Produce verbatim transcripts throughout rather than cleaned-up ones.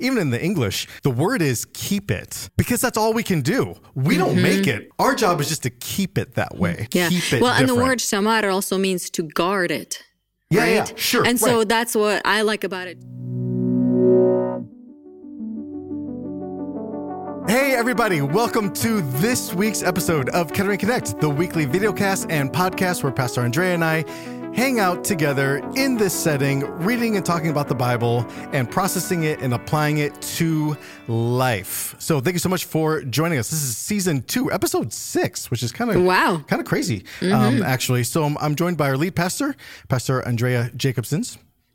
Even in the English, the word is keep it, because that's all we can do. We mm-hmm. don't make it. Our job is just to keep it that way. Yeah. Keep it well, different. And the word shamar also means to guard it. Yeah, right? yeah, sure. And so right. that's what I like about it. Hey, everybody. Welcome to this week's episode of Ketamine Connect, the weekly videocast and podcast where Pastor Andrea and I hang out together in this setting, reading and talking about the Bible and processing it and applying it to life. So thank you so much for joining us. This is season two, episode six, which is kind of wow, kind of crazy, mm-hmm. um, actually. So I'm, I'm joined by our lead pastor, Pastor Andrea Jacobson.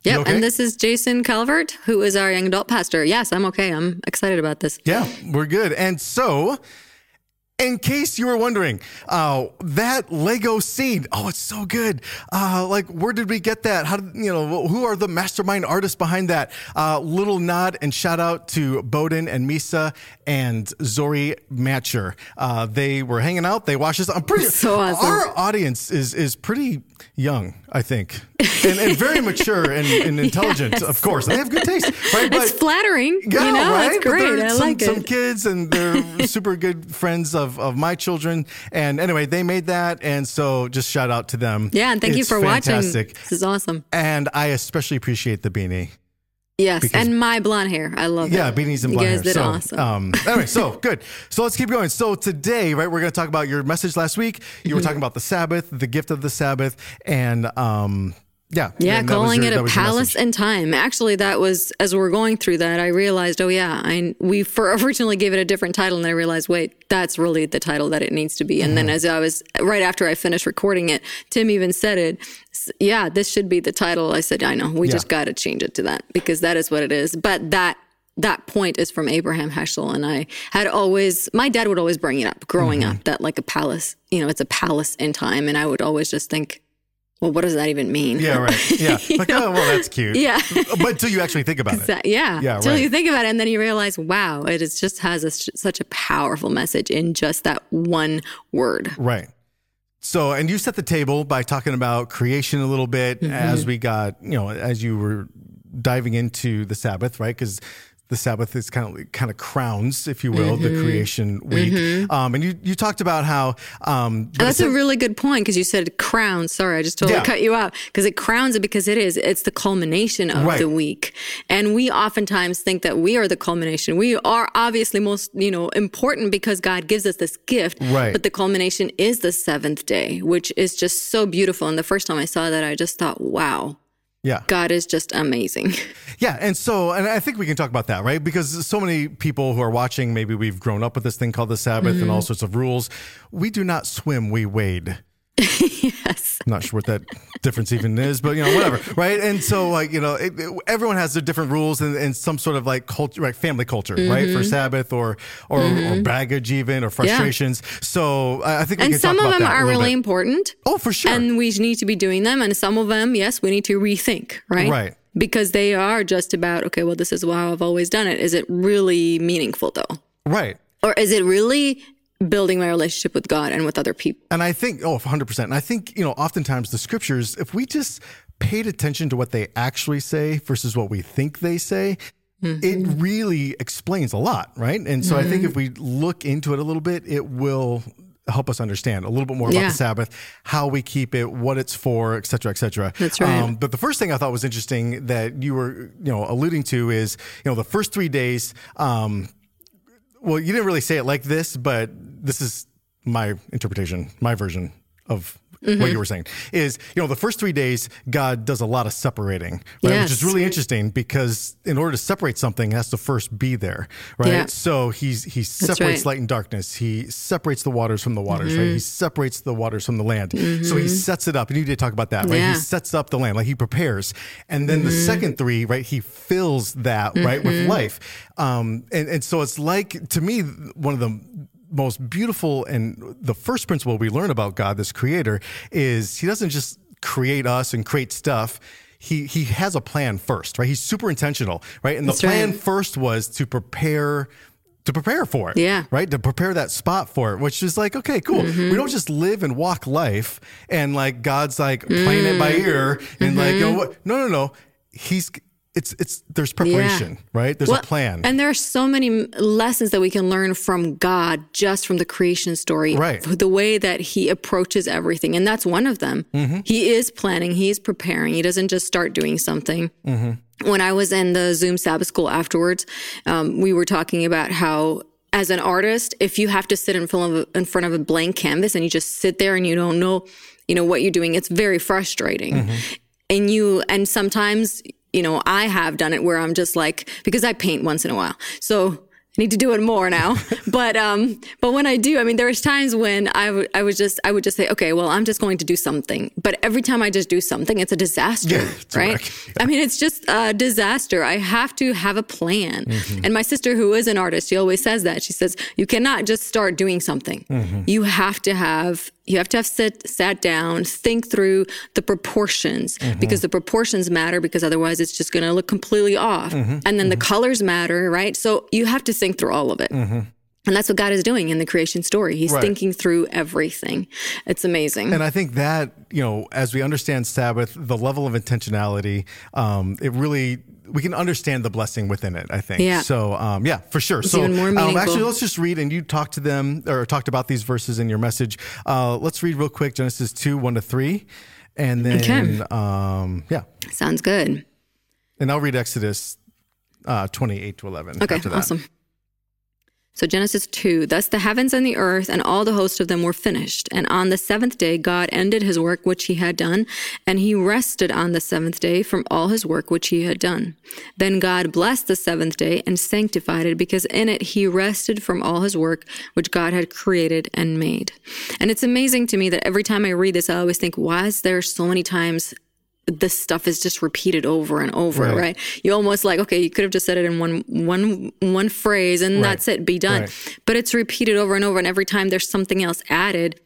Yep, okay? And this is Jason Calvert, who is our young adult pastor. Yes, I'm okay. I'm excited about this. Yeah, we're good. And so... in case you were wondering, uh, that Lego scene, oh, it's so good. Uh, like, where did we get that? How did, you know, who are the mastermind artists behind that? Uh, little nod and shout out to Bowden and Misa and Zori Matcher. Uh, they were hanging out. They watched us. I'm pretty, so awesome. Our audience is, is pretty young, I think, and, and very mature and, and intelligent, yes. Of course. They have good taste. Right? But, it's flattering. Yeah, you know, right? It's great. I some, like it. Some kids, and they're super good friends of, of my children. And anyway, they made that. And so just shout out to them. Yeah, and thank it's you for fantastic. watching. This is awesome. And I especially appreciate the beanie. Yes, and my blonde hair. I love it. Yeah, that. beanies and blonde hair. You guys did so, awesome. Um, anyway, so good. So let's keep going. So today, right, we're going to talk about your message last week. You mm-hmm. were talking about the Sabbath, the gift of the Sabbath, and um, yeah. Yeah, and calling your, it a palace in time. Actually, that was, as we were going through that, I realized, oh yeah, I, we for, originally gave it a different title, and I realized, wait, that's really the title that it needs to be. And mm-hmm. then as I was, right after I finished recording it, Tim even said it. Yeah, this should be the title. I said, I know, we yeah. just got to change it to that, because that is what it is. But that that point is from Abraham Heschel. And I had always, my dad would always bring it up growing mm-hmm. up, that like a palace, you know, it's a palace in time. And I would always just think, well, what does that even mean? Yeah, right. Yeah. Like, know? oh, well, that's cute. Yeah. But until you actually think about it. That, yeah. yeah. Until right. you think about it, and then you realize, wow, it is, just has a, such a powerful message in just that one word. Right. So, and you set the table by talking about creation a little bit mm-hmm. as we got, you know, as you were diving into the Sabbath, right? Because the Sabbath is kind of kind of crowns, if you will, mm-hmm. the creation week. Mm-hmm. Um, and you, you talked about how... Um, that's a really good point, because you said crowns. Sorry, I just totally yeah. cut you out. Because it crowns it, because it is. It's the culmination of right. the week. And we oftentimes think that we are the culmination. We are obviously most, you know, important because God gives us this gift. Right. But the culmination is the seventh day, which is just so beautiful. And the first time I saw that, I just thought, wow. Yeah. God is just amazing. Yeah. And so, and I think we can talk about that, right? Because so many people who are watching, maybe we've grown up with this thing called the Sabbath mm-hmm. and all sorts of rules. We do not swim, we wade. Yes. I'm not sure what that difference even is, but you know, whatever. Right. And so like, you know, it, it, everyone has their different rules and, and some sort of like culture, like family culture, mm-hmm. right. For Sabbath or, or, mm-hmm. or baggage even, or frustrations. Yeah. So I, I think we and can talk about that. And some of them are really bit. important. Oh, for sure. And we need to be doing them. And some of them, yes, we need to rethink. Right. Right. Because they are just about, okay, well, this is how I've always done it. Is it really meaningful though? Right. Or is it really building my relationship with God and with other people? And I think, oh, one hundred percent. And I think, you know, oftentimes the scriptures, if we just paid attention to what they actually say versus what we think they say, mm-hmm. it really explains a lot, right? And so mm-hmm. I think if we look into it a little bit, it will help us understand a little bit more about yeah. the Sabbath, how we keep it, what it's for, et cetera, et cetera. That's right. Um, but the first thing I thought was interesting that you were, you know, alluding to is, you know, the first three days, um, well, you didn't really say it like this, but this is my interpretation, my version of mm-hmm. what you were saying is, you know, the first three days, God does a lot of separating, right? Yes. Which is really interesting because in order to separate something, it has to first be there, right? Yeah. So he's, he separates right. light and darkness. He separates the waters from the waters, mm-hmm. right? He separates the waters from the land. Mm-hmm. So he sets it up. And you did talk about that, right? Yeah. He sets up the land, like he prepares. And then mm-hmm. the second three, right? He fills that, mm-hmm. right, with life. Um, and, and so it's like, to me, one of the most beautiful and the first principle we learn about God, this creator, is he doesn't just create us and create stuff. He he has a plan first, right? He's super intentional, right? And the That's plan right. first was to prepare to prepare for it, yeah. right? To prepare that spot for it, which is like, okay, cool. Mm-hmm. We don't just live and walk life and like God's like mm-hmm. playing it by ear and mm-hmm. like, you know what? No, no, no. He's it's, it's, there's preparation, yeah. right? There's well, a plan. And there are so many lessons that we can learn from God, just from the creation story, right. the way that he approaches everything. And that's one of them. Mm-hmm. He is planning, he is preparing. He doesn't just start doing something. Mm-hmm. When I was in the Zoom Sabbath school afterwards, um, we were talking about how, as an artist, if you have to sit in front of, in front of a blank canvas and you just sit there and you don't know, you know, what you're doing, it's very frustrating. Mm-hmm. And you, and sometimes, you know, I have done it where I'm just like, because I paint once in a while, so I need to do it more now. but, um, but when I do, I mean, there's times when I, w- I was just, I would just say, okay, well, I'm just going to do something. But every time I just do something, it's a disaster, yeah, it's right? Wreck, yeah. I mean, it's just a disaster. I have to have a plan. Mm-hmm. And my sister, who is an artist, she always says that. She says, you cannot just start doing something. Mm-hmm. You have to have You have to have sit, sat down, think through the proportions mm-hmm. because the proportions matter, because otherwise it's just going to look completely off. Mm-hmm. And then mm-hmm. the colors matter, right? So you have to think through all of it. Mm-hmm. And that's what God is doing in the creation story. He's right. thinking through everything. It's amazing. And I think that, you know, as we understand Sabbath, the level of intentionality, um, it really... we can understand the blessing within it, I think. Yeah. So, um, yeah, for sure. It's so even more meaningful. Um, actually, let's just read, and you talked to them or talked about these verses in your message. Uh, let's read real quick, Genesis two, one to three. And then, okay. um, yeah. Sounds good. And I'll read Exodus uh, twenty-eight to eleven. Okay, after that. Awesome. So Genesis two, thus the heavens and the earth and all the host of them were finished. And on the seventh day, God ended his work, which he had done. And he rested on the seventh day from all his work, which he had done. Then God blessed the seventh day and sanctified it, because in it he rested from all his work, which God had created and made. And it's amazing to me that every time I read this, I always think, why is there so many times this stuff is just repeated over and over, right? right? You almost like, okay, you could have just said it in one, one, one phrase and right. that's it, be done. Right. But it's repeated over and over. And every time there's something else added,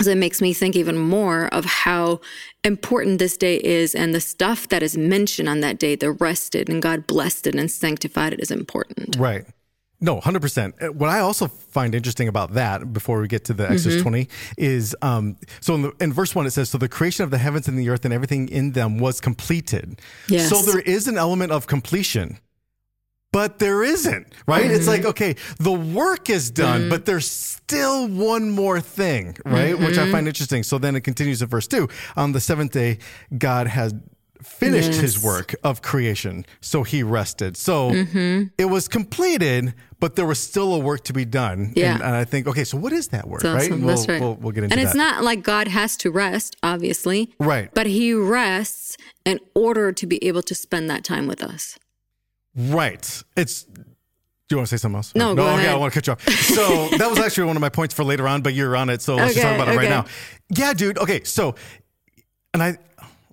so it makes me think even more of how important this day is, and the stuff that is mentioned on that day, the rested and God blessed it and sanctified it, is important. Right. No, one hundred percent. What I also find interesting about that, before we get to the mm-hmm. Exodus twenty, is um, so in, the, in verse one, it says, so the creation of the heavens and the earth and everything in them was completed. Yes. So there is an element of completion, but there isn't, right? Mm-hmm. It's like, okay, the work is done, mm-hmm. but there's still one more thing, right? Mm-hmm. Which I find interesting. So then it continues in verse two. On the seventh day, God had finished yes. his work of creation, so he rested. So mm-hmm. it was completed, but there was still a work to be done. Yeah. And, and I think, okay, so what is that work, right? Awesome. We'll, That's right. We'll, we'll get into that. And it's that. Not like God has to rest, obviously. Right. But he rests in order to be able to spend that time with us. Right. It's... Do you want to say something else? No, no, go okay, ahead. I want to cut you off. So that was actually one of my points for later on, but you're on it, so let's okay, just talk about it okay. right now. Yeah, dude. Okay, so... And I...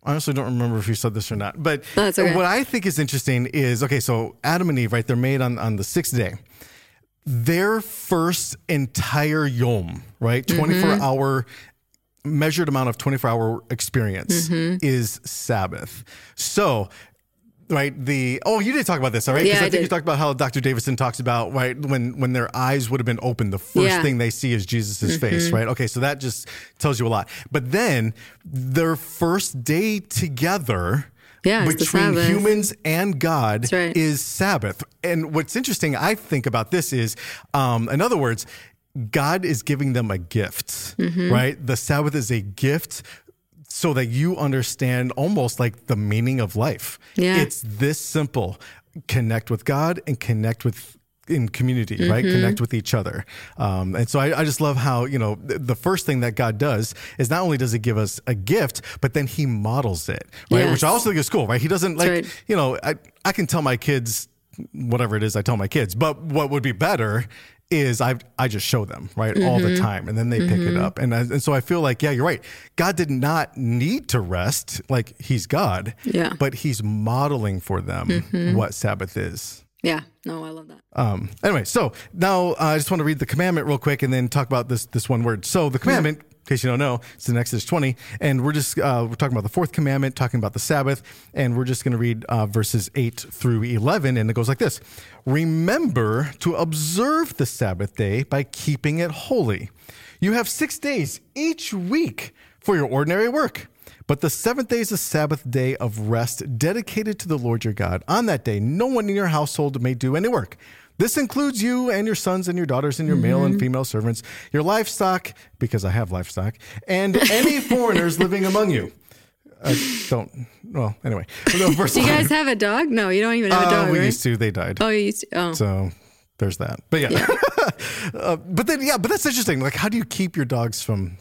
I honestly don't remember if you said this or not, but okay. what I think is interesting is, okay, so Adam and Eve, right? They're made on, on the sixth day. Their first entire yom, right? twenty-four mm-hmm. hour, measured amount of twenty-four hour experience mm-hmm. is Sabbath. So... Right. The, oh, you did talk about this, all right? Because yeah, I, I think did. You talked about how Doctor Davison talks about, right, when, when their eyes would have been open, the first yeah. thing they see is Jesus' mm-hmm. face, right? Okay, so that just tells you a lot. But then their first day together yeah, between humans and God right. is Sabbath. And what's interesting, I think, about this is, um, in other words, God is giving them a gift, mm-hmm. right? The Sabbath is a gift, so that you understand almost like the meaning of life. Yeah. It's this simple. Connect with God and connect with in community, mm-hmm. right? Connect with each other. Um, and so I, I just love how, you know, th- the first thing that God does is not only does he give us a gift, but then he models it, right? Yes. Which I also think is cool, right? He doesn't like, right. you know, I, I can tell my kids whatever it is I tell my kids, but what would be better is I I just show them, right, mm-hmm. all the time, and then they mm-hmm. pick it up. And I, and so I feel like, yeah, you're right. God did not need to rest, like he's God, yeah. but he's modeling for them mm-hmm. what Sabbath is. Yeah, no, I love that. Um. Anyway, so now uh, I just want to read the commandment real quick and then talk about this this one word. So the commandment, yeah. in case you don't know, it's in Exodus twenty, and we're just uh, we're talking about the fourth commandment, talking about the Sabbath, and we're just going to read uh, verses eight through eleven, and it goes like this. Remember to observe the Sabbath day by keeping it holy. You have six days each week for your ordinary work, But the seventh day is a Sabbath day of rest dedicated to the Lord your God. On that day, no one in your household may do any work. This includes you and your sons and your daughters and your mm-hmm. male and female servants, your livestock, because I have livestock, and any foreigners living among you. I don't, well, anyway. No, do you guys one. have a dog? No, you don't even have a dog, uh, We right? used to, they died. Oh, you used to, oh. So there's that. But yeah. yeah. uh, but then, yeah, but that's interesting. Like, how do you keep your dogs from...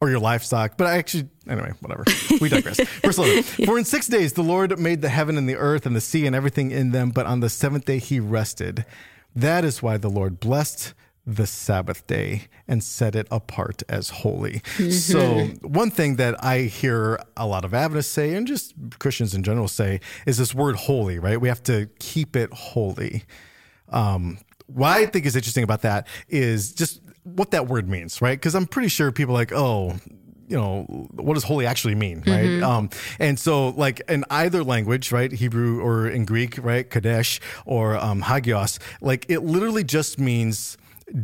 or your livestock, but I actually, anyway, whatever. We digress. Verse eleven. For in six days the Lord made the heaven and the earth and the sea and everything in them, but on the seventh day he rested. That is why the Lord blessed the Sabbath day and set it apart as holy. Mm-hmm. So one thing that I hear a lot of Adventists say, and just Christians in general say, is this word holy, right? We have to keep it holy. Um, what I think is interesting about that is just what that word means, right? Because I'm pretty sure people are like, oh, you know, what does holy actually mean, right? Mm-hmm. Um, and so like in either language, right, Hebrew or in Greek, right, Kadesh or um, hagios, like it literally just means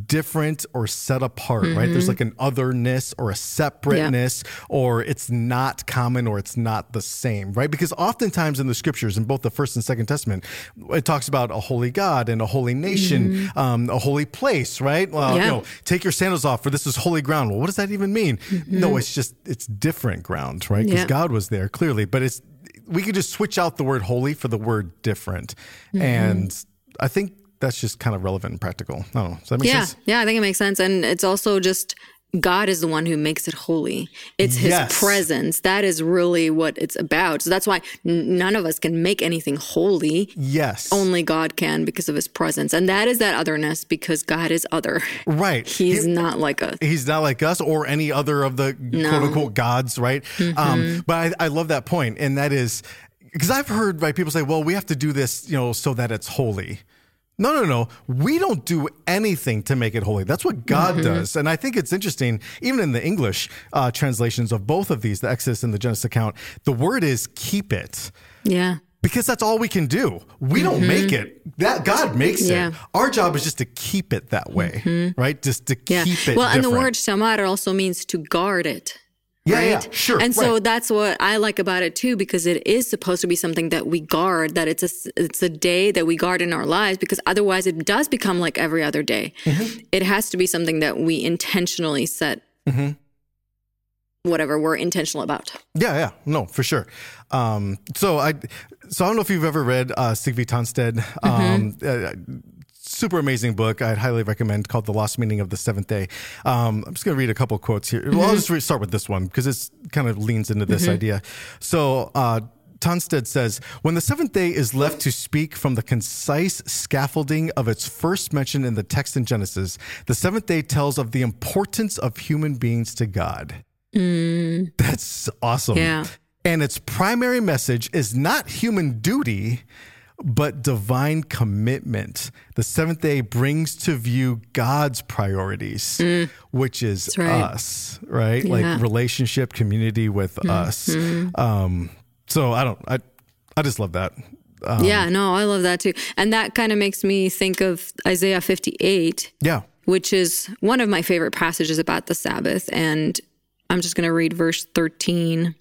different or set apart, mm-hmm. right? There's like an otherness or a separateness yeah. or it's not common or it's not the same, right? Because oftentimes in the scriptures, in both the First and Second Testament, it talks about a holy God and a holy nation, mm-hmm. um, a holy place, right? Well, yeah. you know, take your sandals off for this is holy ground. Well, what does that even mean? Mm-hmm. No, it's just, it's different ground, right? Because yeah. God was there clearly, but it's, we could just switch out the word holy for the word different. Mm-hmm. And I think that's just kind of relevant and practical. I don't know. Does that make yeah, sense? Yeah, I think it makes sense. And it's also just God is the one who makes it holy. It's his yes. presence. That is really what it's about. So that's why n- none of us can make anything holy. Yes. Only God can because of his presence. And that is that otherness because God is other. Right. He's he, not like us. He's not like us or any other of the no. quote unquote gods, right? Mm-hmm. Um, but I, I love that point. And that is, because I've heard right, people say, well, we have to do this, you know, so that it's holy. No, no, no. We don't do anything to make it holy. That's what God mm-hmm. does. And I think it's interesting, even in the English uh, translations of both of these, the Exodus and the Genesis account, the word is keep it. Yeah. Because that's all we can do. We mm-hmm. don't make it. That God makes yeah. it. Our job is just to keep it that way, mm-hmm. right? Just to yeah. keep it Well, different. And the word shamar also means to guard it. Yeah, right? yeah, sure. And so right. that's what I like about it too, because it is supposed to be something that we guard, that it's a, it's a day that we guard in our lives, because otherwise it does become like every other day. Mm-hmm. It has to be something that we intentionally set, mm-hmm. whatever we're intentional about. Yeah, yeah, no, for sure. Um, so I, so I don't know if you've ever read uh, Sigve Tonstad. Um, mm-hmm. uh, Super amazing book. I'd highly recommend, called The Lost Meaning of the Seventh Day. Um, I'm just going to read a couple quotes here. Well, I'll just re- start with this one because it kind of leans into this mm-hmm. idea. So uh, Tonstad says, when the seventh day is left to speak from the concise scaffolding of its first mention in the text in Genesis, the seventh day tells of the importance of human beings to God. Mm. That's awesome. Yeah. And its primary message is not human duty, but divine commitment. The seventh day brings to view God's priorities, mm. which is right. us, right? Yeah. Like relationship, community with mm-hmm. us. Um, so I don't, I, I just love that. Um, yeah, no, I love that too. And that kind of makes me think of Isaiah fifty-eight, yeah, which is one of my favorite passages about the Sabbath. And I'm just going to read verse thirteen.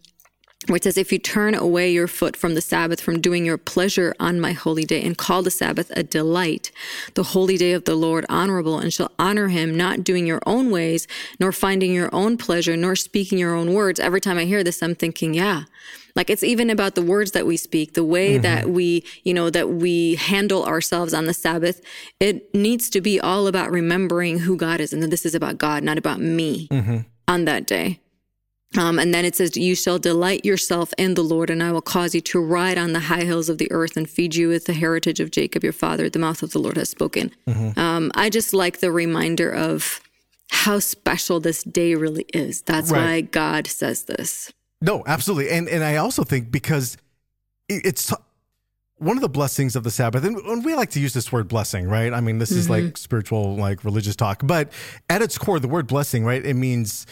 Where it says, if you turn away your foot from the Sabbath, from doing your pleasure on my holy day, and call the Sabbath a delight, the holy day of the Lord honorable, and shall honor him, not doing your own ways, nor finding your own pleasure, nor speaking your own words. Every time I hear this, I'm thinking, yeah. Like it's even about the words that we speak, the way mm-hmm. that we, you know, that we handle ourselves on the Sabbath. It needs to be all about remembering who God is, and that this is about God, not about me mm-hmm. on that day. Um, and then it says, you shall delight yourself in the Lord, and I will cause you to ride on the high hills of the earth and feed you with the heritage of Jacob, your father. The mouth of the Lord has spoken. Mm-hmm. Um, I just like the reminder of how special this day really is. That's right. Why God says this. No, absolutely. And and I also think because it's t- one of the blessings of the Sabbath, and we like to use this word blessing, right? I mean, this mm-hmm. is like spiritual, like religious talk, but at its core, the word blessing, right? It means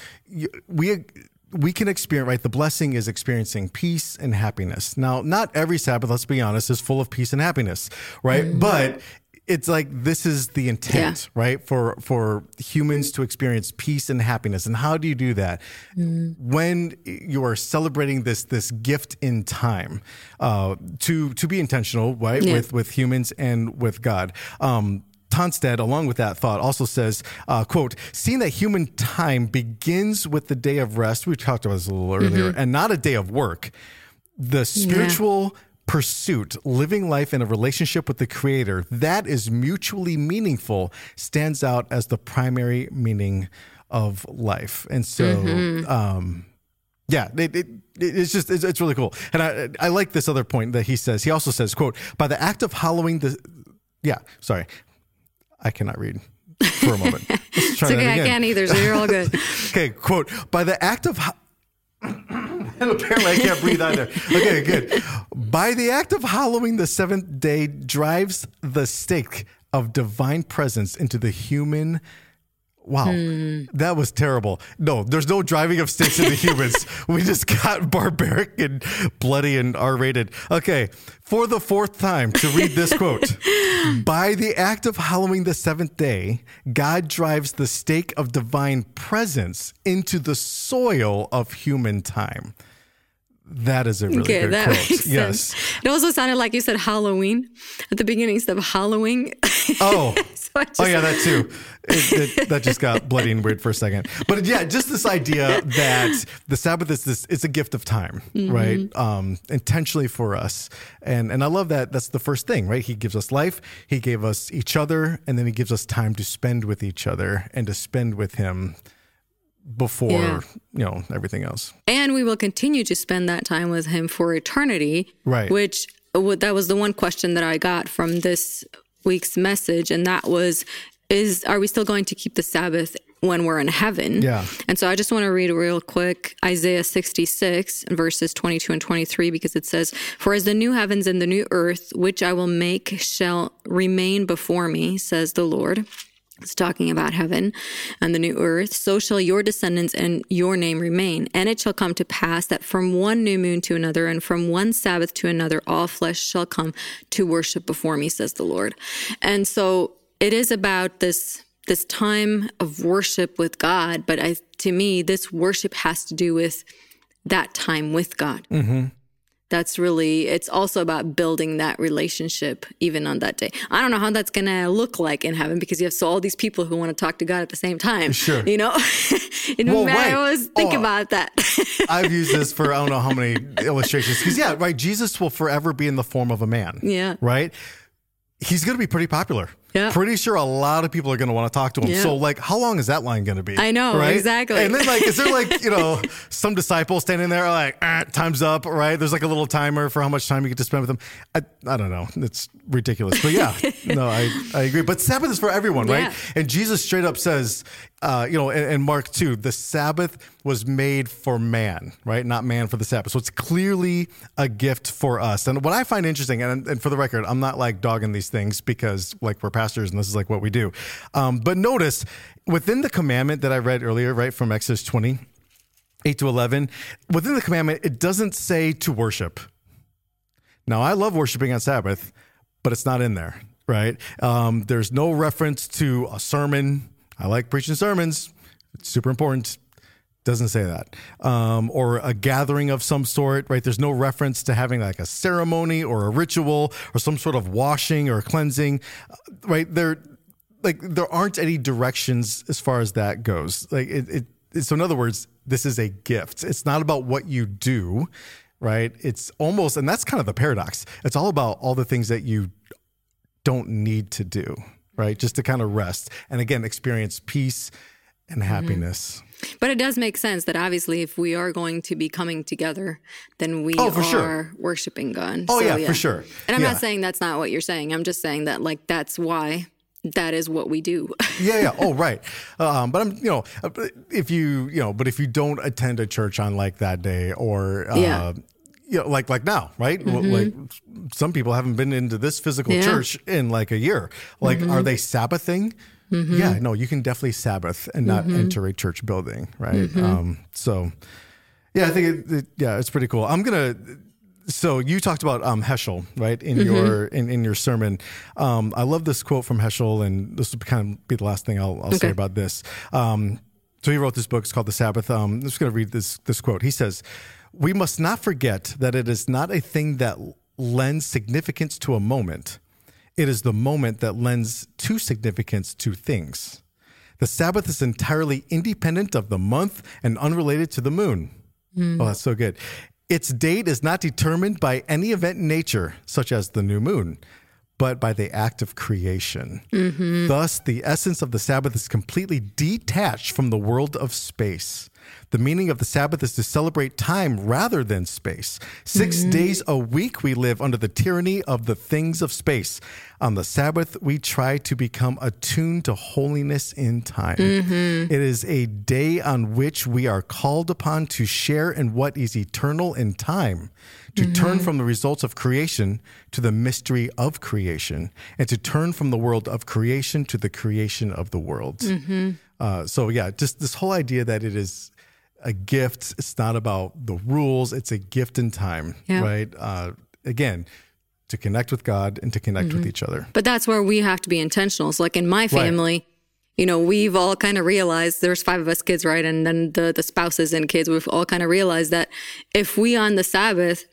we... we can experience, right? The blessing is experiencing peace and happiness. Now, not every Sabbath, let's be honest, is full of peace and happiness, right? Mm-hmm. But it's like, this is the intent, yeah. right? For, for humans to experience peace and happiness. And how do you do that? Mm. When you are celebrating this, this gift in time, uh, to, to be intentional, right? Yeah. With, with humans and with God. Um, Tonstad, along with that thought, also says, uh, quote, seeing that human time begins with the day of rest, we talked about this a little earlier, mm-hmm. and not a day of work, the spiritual yeah. pursuit, living life in a relationship with the Creator that is mutually meaningful, stands out as the primary meaning of life. And so, mm-hmm. um, yeah, it, it, it's just, it's, it's really cool. And I, I like this other point that he says. He also says, quote, by the act of hollowing the, yeah, sorry. I cannot read for a moment. Let's try it's okay, that again. I can't either, so you're all good. Okay, quote, by the act of... Ho- and apparently I can't breathe either. Okay, good. By the act of hollowing the seventh day drives the stake of divine presence into the human... Wow, hmm. that was terrible. No, there's no driving of stakes into humans. We just got barbaric and bloody and R-rated. Okay, for the fourth time to read this quote. By the act of hallowing the seventh day, God drives the stake of divine presence into the soil of human time. That is a really okay, good that quote. Makes yes. sense. It also sounded like you said Halloween at the beginning instead of Hallowing. Oh. so just, oh, yeah, that too. It, it, that just got bloody and weird for a second. But yeah, just this idea that the Sabbath is this, it's a gift of time, mm-hmm. right? Um, intentionally for us. And and I love that. That's the first thing, right? He gives us life. He gave us each other. And then he gives us time to spend with each other and to spend with him. Before, yeah. you know, everything else. And we will continue to spend that time with him for eternity. Right. Which, that was the one question that I got from this week's message. And that was, is, are we still going to keep the Sabbath when we're in heaven? Yeah. And so I just want to read real quick Isaiah sixty-six verses twenty-two and twenty-three, because it says, for as the new heavens and the new earth, which I will make shall remain before me, says the Lord. It's talking about heaven and the new earth. So shall your descendants and your name remain. And it shall come to pass that from one new moon to another and from one Sabbath to another, all flesh shall come to worship before me, says the Lord. And so it is about this, this time of worship with God. But I, to me, this worship has to do with that time with God. Mm-hmm. That's really, it's also about building that relationship even on that day. I don't know how that's going to look like in heaven, because you have so all these people who want to talk to God at the same time. Sure. You know, and well, right. I always think oh, about that. I've used this for, I don't know how many illustrations, because yeah, right. Jesus will forever be in the form of a man. Yeah. Right. He's going to be pretty popular. Yeah. Pretty sure a lot of people are going to want to talk to him. Yeah. So like, how long is that line going to be? I know, right? Exactly. And then like, is there like, you know, some disciple standing there like, ah, time's up, right? There's like a little timer for how much time you get to spend with him. I, I don't know. It's ridiculous. But yeah, no, I, I agree. But Sabbath is for everyone, yeah. right? And Jesus straight up says, uh, you know, in, in Mark two, the Sabbath was made for man, right? Not man for the Sabbath. So it's clearly a gift for us. And what I find interesting, and, and for the record, I'm not like dogging these things because like we're pastors and this is like what we do. Um, but notice within the commandment that I read earlier, right, from Exodus twenty, eight to eleven, within the commandment, it doesn't say to worship. Now, I love worshiping on Sabbath, but it's not in there, right? Um, there's no reference to a sermon. I like preaching sermons. It's super important. Doesn't say that. Um, or a gathering of some sort, right? There's no reference to having like a ceremony or a ritual or some sort of washing or cleansing, right? There, like, there aren't any directions as far as that goes. Like, it, it, it, so in other words, this is a gift. It's not about what you do, right? It's almost, and that's kind of the paradox. It's all about all the things that you don't need to do, right? Just to kind of rest and again, experience peace and happiness. Mm-hmm. But it does make sense that obviously if we are going to be coming together, then we oh, for are sure. worshiping God. Oh, so, yeah, yeah, for sure. And I'm yeah. not saying that's not what you're saying. I'm just saying that like, that's why that is what we do. yeah, yeah. Oh, right. Um, but I'm, you know, if you, you know, but if you don't attend a church on like that day or, uh, yeah. you know, like, like now, right? Mm-hmm. Like some people haven't been into this physical yeah. church in like a year. Like, mm-hmm. are they Sabbathing? Mm-hmm. Yeah, no, you can definitely Sabbath and not mm-hmm. enter a church building, right? Mm-hmm. Um, so, yeah, I think, it, it, yeah, it's pretty cool. I'm going to So you talked about um, Heschel, right, in mm-hmm. your in, in your sermon. Um, I love this quote from Heschel, and this will kind of be the last thing I'll, I'll okay. say about this. Um, so he wrote this book. It's called The Sabbath. Um, I'm just going to read this this quote. He says, "We must not forget that it is not a thing that lends significance to a moment. It is the moment that lends to significance to things. The Sabbath is entirely independent of the month and unrelated to the moon." Mm. Oh, that's so good. "Its date is not determined by any event in nature, such as the new moon, but by the act of creation. Mm-hmm. Thus, the essence of the Sabbath is completely detached from the world of space. The meaning of the Sabbath is to celebrate time rather than space. Six mm-hmm. days a week we live under the tyranny of the things of space. On the Sabbath, we try to become attuned to holiness in time. Mm-hmm. It is a day on which we are called upon to share in what is eternal in time, to mm-hmm. turn from the results of creation to the mystery of creation, and to turn from the world of creation to the creation of the world." Mm-hmm. Uh, so yeah, just this whole idea that it is a gift. It's not about the rules. It's a gift in time, yeah. right? Uh, again, to connect with God and to connect mm-hmm. with each other. But that's where we have to be intentional. So like in my family, right. you know, we've all kind of realized there's five of us kids, right? And then the, the spouses and kids, we've all kind of realized that if we on the Sabbath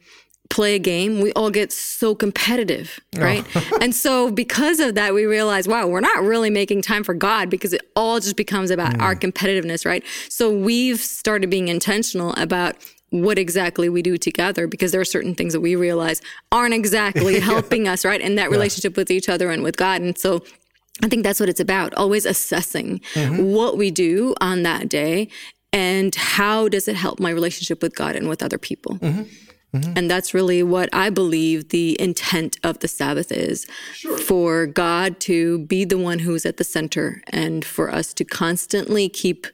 play a game, we all get so competitive, right? Oh. And so because of that, we realize, wow, we're not really making time for God because it all just becomes about mm. our competitiveness, right? So we've started being intentional about what exactly we do together, because there are certain things that we realize aren't exactly yeah. helping us, right? In that relationship yeah. with each other and with God. And so I think that's what it's about, always assessing mm-hmm. what we do on that day and how does it help my relationship with God and with other people. Mm-hmm. Mm-hmm. And that's really what I believe the intent of the Sabbath is, sure. for God to be the one who's at the center and for us to constantly keep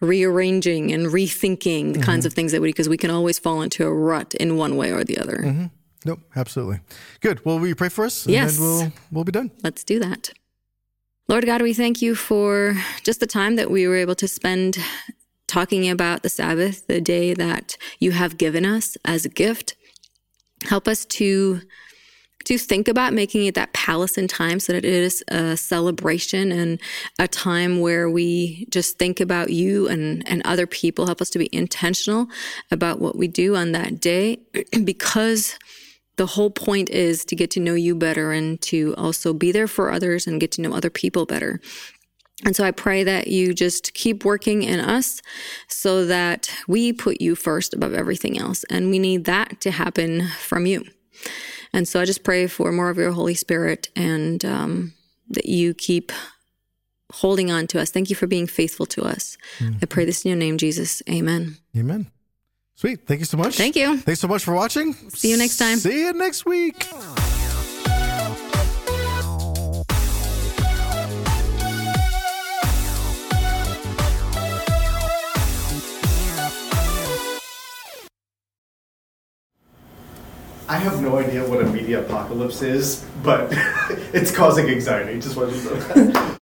rearranging and rethinking the mm-hmm. kinds of things that we do, because we can always fall into a rut in one way or the other. Mm-hmm. Nope, absolutely. Good. Well, will you pray for us? And yes. then we'll, we'll be done. Let's do that. Lord God, we thank you for just the time that we were able to spend talking about the Sabbath, the day that you have given us as a gift. Help us to, to think about making it that palace in time so that it is a celebration and a time where we just think about you and, and other people. Help us to be intentional about what we do on that day, because the whole point is to get to know you better and to also be there for others and get to know other people better. And so I pray that you just keep working in us so that we put you first above everything else. And we need that to happen from you. And so I just pray for more of your Holy Spirit and um, that you keep holding on to us. Thank you for being faithful to us. Mm-hmm. I pray this in your name, Jesus. Amen. Amen. Sweet. Thank you so much. Thank you. Thanks so much for watching. See you next time. See you next week. I have no idea what a media apocalypse is, but it's causing anxiety. Just wanted to know that.